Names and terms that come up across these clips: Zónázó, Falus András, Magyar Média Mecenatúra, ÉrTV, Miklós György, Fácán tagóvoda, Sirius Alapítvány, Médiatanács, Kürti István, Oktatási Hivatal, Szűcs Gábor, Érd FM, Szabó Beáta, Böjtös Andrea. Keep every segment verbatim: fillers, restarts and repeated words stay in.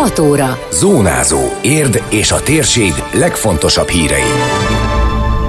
hat óra. Zónázó. Érd és a térség legfontosabb hírei.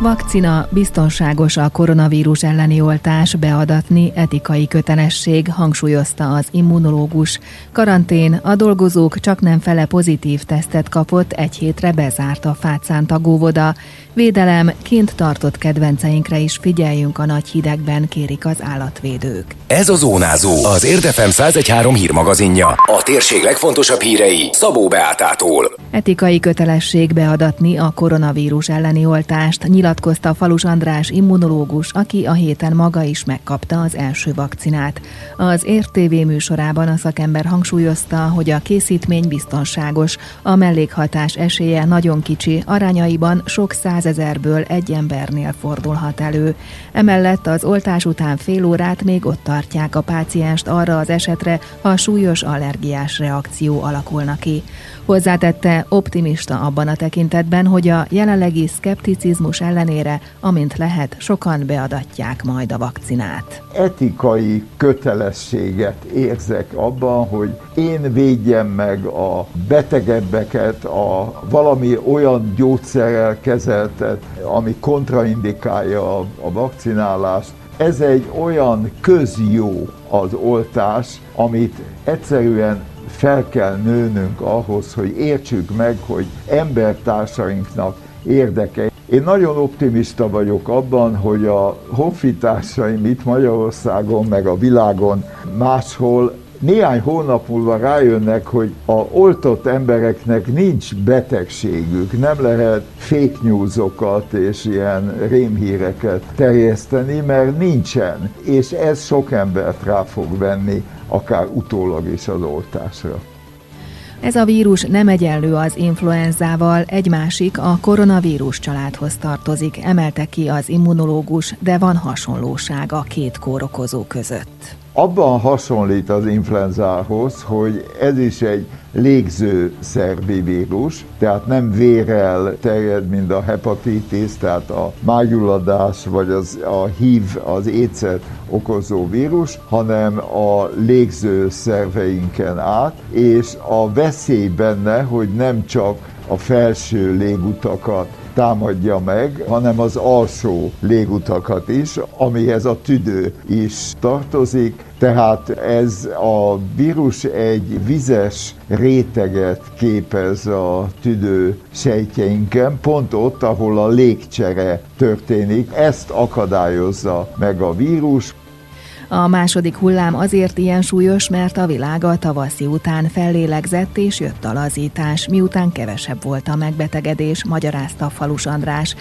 Vakcina, biztonságos a koronavírus elleni oltás, beadatni etikai kötelesség, hangsúlyozta az immunológus. Karantén, a dolgozók csak nem fele pozitív tesztet kapott, egy hétre bezárt a Fácán tagóvoda. Védelem, kint tartott kedvenceinkre is figyeljünk a nagy hidegben, kérik az állatvédők. Ez a Zónázó, az Érd ef em száz egy pont három hírmagazinja. A térség legfontosabb hírei Szabó Beátától. Etikai kötelesség beadatni a koronavírus elleni oltást, nyilatkozta Falus András immunológus, aki a héten maga is megkapta az első vakcinát. Az ÉrTV műsorában a szakember hangsúlyozta, hogy a készítmény biztonságos, a mellékhatás esélye nagyon kicsi, arányaiban sok százezerből egy embernél fordulhat elő. Emellett az oltás után fél órát még ott tartják a pácienst arra az esetre, ha súlyos allergiás reakció alakulna ki. Hozzátette, optimista abban a tekintetben, hogy a jelenlegi szkepticizmus ellenére, amint lehet, sokan beadatják majd a vakcinát. Etikai kötelességet érzek abban, hogy én védjem meg a betegebbeket a valami olyan gyógyszerrel kezeltet, ami kontraindikálja a vakcinálást. Ez egy olyan közjó az oltás, amit egyszerűen fel kell nőnünk ahhoz, hogy értsük meg, hogy embertársainknak érdeke. Én nagyon optimista vagyok abban, hogy a honfitársaim itt Magyarországon, meg a világon máshol néhány hónap múlva rájönnek, hogy a oltott embereknek nincs betegségük, nem lehet fake news-okat és ilyen rémhíreket terjeszteni, mert nincsen, és ez sok embert rá fog venni, akár utólag is az oltásra. Ez a vírus nem egyenlő az influenzával, egy másik a koronavírus családhoz tartozik, emelte ki az immunológus, de van hasonlóság a két kórokozó között. Abban hasonlít az influenzához, hogy ez is egy légzőszervi vírus, tehát nem vérrel terjed, mint a hepatitis, tehát a májgyulladás vagy az, a hív, az étszet okozó vírus, hanem a légzőszerveinken át, és a veszély benne, hogy nem csak a felső légutakat támadja meg, hanem az alsó légutakat is, amihez a tüdő is tartozik. Tehát ez a vírus egy vizes réteget képez a tüdő sejtjeinken, pont ott, ahol a légcsere történik. Ezt akadályozza meg a vírus. A második hullám azért ilyen súlyos, mert a világ a tavaszi után fellélegzett és jött a lazítás, miután kevesebb volt a megbetegedés, magyarázta Falus András.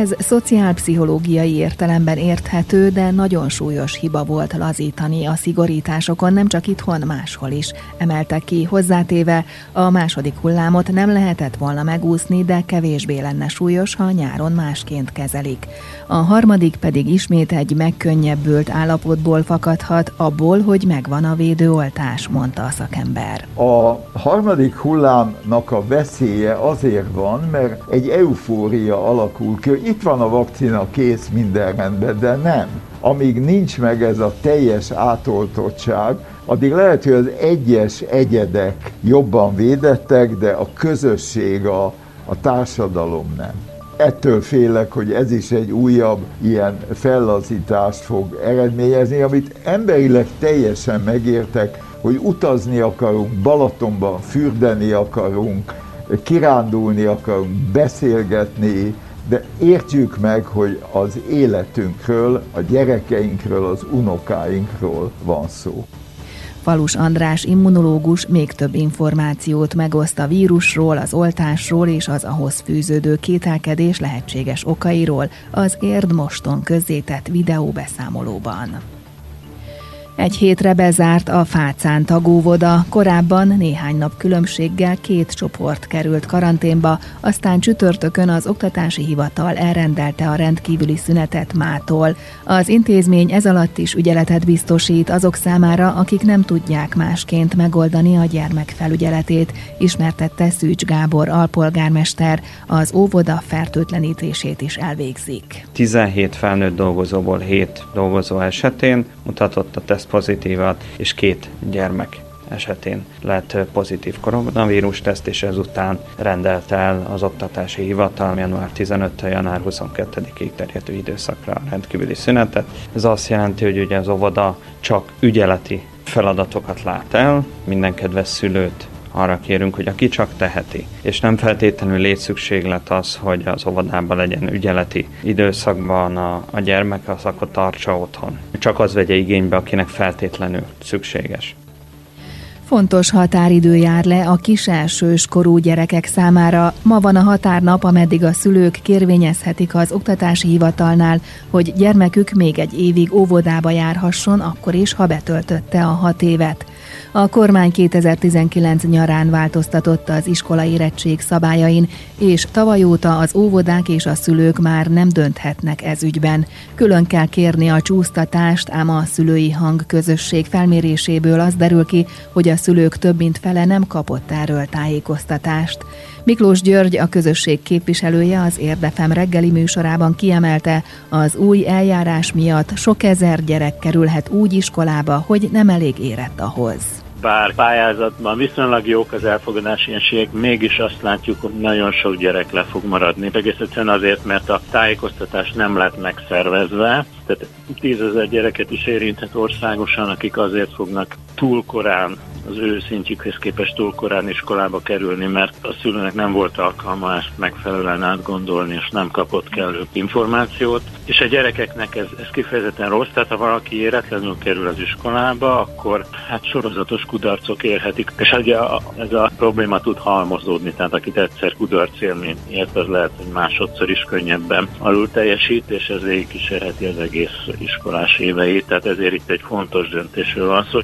Ez szociálpszichológiai értelemben érthető, de nagyon súlyos hiba volt lazítani a szigorításokon, nem csak itthon, máshol is, emelte ki, hozzátéve, a második hullámot nem lehetett volna megúszni, de kevésbé lenne súlyos, ha nyáron másként kezelik. A harmadik pedig ismét egy megkönnyebbült állapotból fakadhat, abból, hogy megvan a védőoltás, mondta a szakember. A harmadik hullámnak a veszélye azért van, mert egy eufória alakul ki, itt van a vakcina, kész, minden rendben, de nem. Amíg nincs meg ez a teljes átoltottság, addig lehet, hogy az egyes egyedek jobban védettek, de a közösség, a, a társadalom nem. Ettől félek, hogy ez is egy újabb ilyen fellazítást fog eredményezni, amit emberileg teljesen megértek, hogy utazni akarunk, Balatonban fürdeni akarunk, kirándulni akarunk, beszélgetni, de értjük meg, hogy az életünkről, a gyerekeinkről, az unokáinkról van szó. Falus András immunológus még több információt megoszt a vírusról, az oltásról és az ahhoz fűződő kételkedés lehetséges okairól az Érd moston közzétett videóbeszámolóban. Egy hétre bezárt a Fácán tagóvoda, korábban néhány nap különbséggel két csoport került karanténba, aztán csütörtökön az Oktatási Hivatal elrendelte a rendkívüli szünetet mától. Az intézmény ez alatt is ügyeletet biztosít azok számára, akik nem tudják másként megoldani a gyermek felügyeletét, ismertette Szűcs Gábor alpolgármester, az óvoda fertőtlenítését is elvégzik. tizenhét felnőtt dolgozóból hét dolgozó esetén mutatott a teszt pozitívat, és két gyermek esetén lett pozitív koronavírus teszt, és ezután rendelte el az Oktatási Hivatal január tizenötödike január huszonkettedikéig terjedő időszakra rendkívüli szünetet. Ez azt jelenti, hogy ugye az óvoda csak ügyeleti feladatokat lát el, minden kedves szülőt arra kérünk, hogy aki csak teheti. És nem feltétlenül létszükséglet az, hogy az óvodában legyen ügyeleti időszakban a, a gyermek, az akkor tartsa otthon. Csak az vegye igénybe, akinek feltétlenül szükséges. Fontos határidő jár le a kiselsős korú gyerekek számára. Ma van a határnap, ameddig a szülők kérvényezhetik az Oktatási Hivatalnál, hogy gyermekük még egy évig óvodába járhasson, akkor is, ha betöltötte a hat évet. A kormány kétezer-tizenkilenc nyarán változtatott az iskolaérettség szabályain, és tavaly óta az óvodák és a szülők már nem dönthetnek ez ügyben. Külön kell kérni a csúsztatást, ám a szülői hangközösség felméréséből az derül ki, hogy a szülők több mint fele nem kapott erről tájékoztatást. Miklós György, a közösség képviselője az Érd ef em reggeli műsorában kiemelte, az új eljárás miatt sok ezer gyerek kerülhet úgy iskolába, hogy nem elég érett ahhoz. Bár pályázatban viszonylag jók az elfogadási esélyek, mégis azt látjuk, hogy nagyon sok gyerek le fog maradni. Egész egyszerűen azért, mert a tájékoztatás nem lett megszervezve, tehát tízezer gyereket is érinthet országosan, akik azért fognak túl korán, az ő szintjükhez képest túl korán iskolába kerülni, mert a szülőnek nem volt alkalma ezt megfelelően átgondolni, és nem kapott kellő információt. És a gyerekeknek ez, ez kifejezetten rossz, tehát ha valaki éretlenül kerül az iskolába, akkor hát sorozatos kudarcok érhetik, és ugye ez a probléma tud halmozódni, tehát akit egyszer kudarc élmény ért, az lehet, hogy másodszor is könnyebben alul teljesít, és ez végig kísérheti az egész iskolás éveit, tehát ezért itt egy fontos döntésről van szó.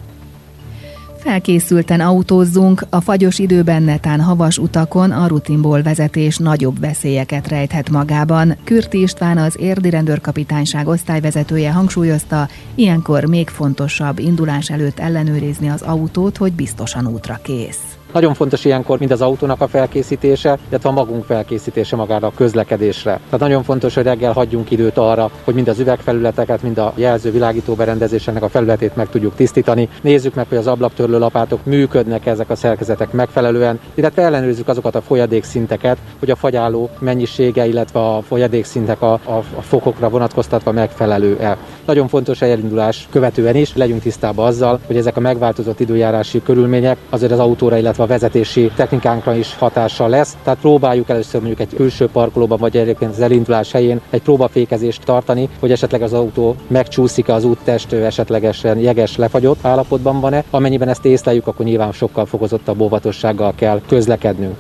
Felkészülten autózzunk, a fagyos időben netán havas utakon a rutinból vezetés nagyobb veszélyeket rejthet magában. Kürti István, az érdi rendőrkapitányság osztályvezetője hangsúlyozta, ilyenkor még fontosabb indulás előtt ellenőrizni az autót, hogy biztosan útra kész. Nagyon fontos ilyenkor mind az autónak a felkészítése, illetve a magunk felkészítése magára a közlekedésre. Tehát nagyon fontos, hogy reggel hagyjunk időt arra, hogy mind az üvegfelületeket, mind a jelző világító berendezésének a felületét meg tudjuk tisztítani. Nézzük meg, hogy az ablaktörlőlapátok működnek ezek a szerkezetek megfelelően, illetve ellenőrizzük azokat a folyadékszinteket, hogy a fagyálló mennyisége, illetve a folyadékszintek a, a, a fokokra vonatkoztatva megfelelő-e. Nagyon fontos elindulás követően is legyünk tisztában azzal, hogy ezek a megváltozott időjárási körülmények azért az autóra, illetve a vezetési technikánkra is hatással lesz. Tehát próbáljuk először mondjuk egy külső parkolóban, vagy egyébként az elindulás helyén egy próbafékezést tartani, hogy esetleg az autó megcsúszik az úttestő, esetlegesen jeges, lefagyott állapotban van-e. Amennyiben ezt észleljük, akkor nyilván sokkal fokozottabb óvatossággal kell közlekednünk.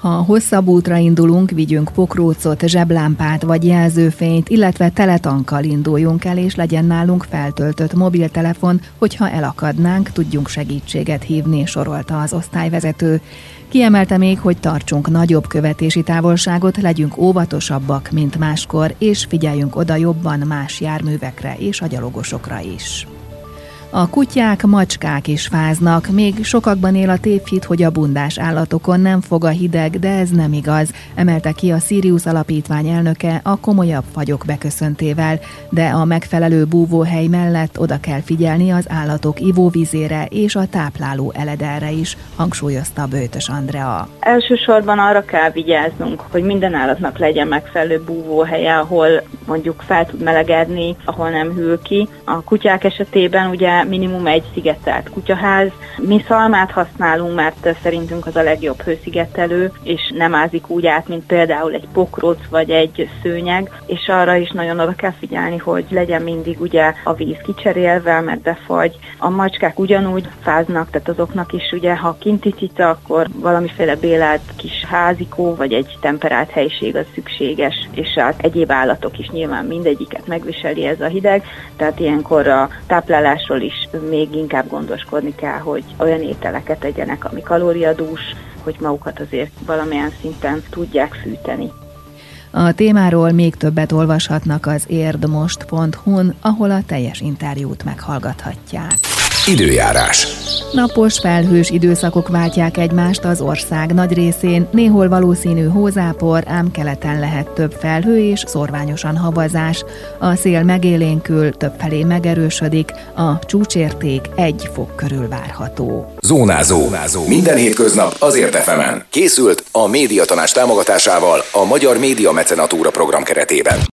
Ha hosszabb útra indulunk, vigyünk pokrócot, zseblámpát vagy jelzőfényt, illetve teletankkal induljunk el, és legyen nálunk feltöltött mobiltelefon, hogyha elakadnánk, tudjunk segítséget hívni, sorolta az osztályvezető. Kiemelte még, hogy tartsunk nagyobb követési távolságot, legyünk óvatosabbak, mint máskor, és figyeljünk oda jobban más járművekre és a gyalogosokra is. A kutyák, macskák is fáznak, még sokakban él a tévhit, hogy a bundás állatokon nem fog a hideg, de ez nem igaz, emelte ki a Sirius Alapítvány elnöke a komolyabb fagyok beköszöntével, de a megfelelő búvóhely mellett oda kell figyelni az állatok ivóvízére és a tápláló eledelre is, hangsúlyozta Böjtös Andrea. Elsősorban arra kell vigyáznunk, hogy minden állatnak legyen megfelelő búvóhelye, ahol mondjuk fel tud melegedni, ahol nem hűl ki. A kutyák esetében ugye minimum egy szigetelt kutyaház. Mi szalmát használunk, mert szerintünk az a legjobb hőszigetelő, és nem ázik úgy át, mint például egy pokróc vagy egy szőnyeg, és arra is nagyon oda kell figyelni, hogy legyen mindig ugye a víz kicserélve, mert befagy. A macskák ugyanúgy fáznak, tehát azoknak is ugye, ha kinti cica, akkor valamiféle bélelt kis házikó vagy egy temperált helyiség az szükséges, és az egyéb állatok is nyilván mindegyiket megviseli ez a hideg, tehát ilyenkor a táplálásról is még inkább gondoskodni kell, hogy olyan ételeket egyenek, ami kalóriadús, hogy magukat azért valamilyen szinten tudják fűteni. A témáról még többet olvashatnak az érdmost pont hu-n, ahol a teljes interjút meghallgathatják. Időjárás. Napos, felhős időszakok váltják egymást az ország nagy részén, néhol valószínű hózápor, ám keleten lehet több felhő és szorványosan havazás. A szél megélénkül, többfelé megerősödik, a csúcsérték egy fok körül várható. Zónázó. Zónázó. Minden hétköznap az ÉrT ef emen. Készült a Médiatanács támogatásával a Magyar Média Mecenatúra program keretében.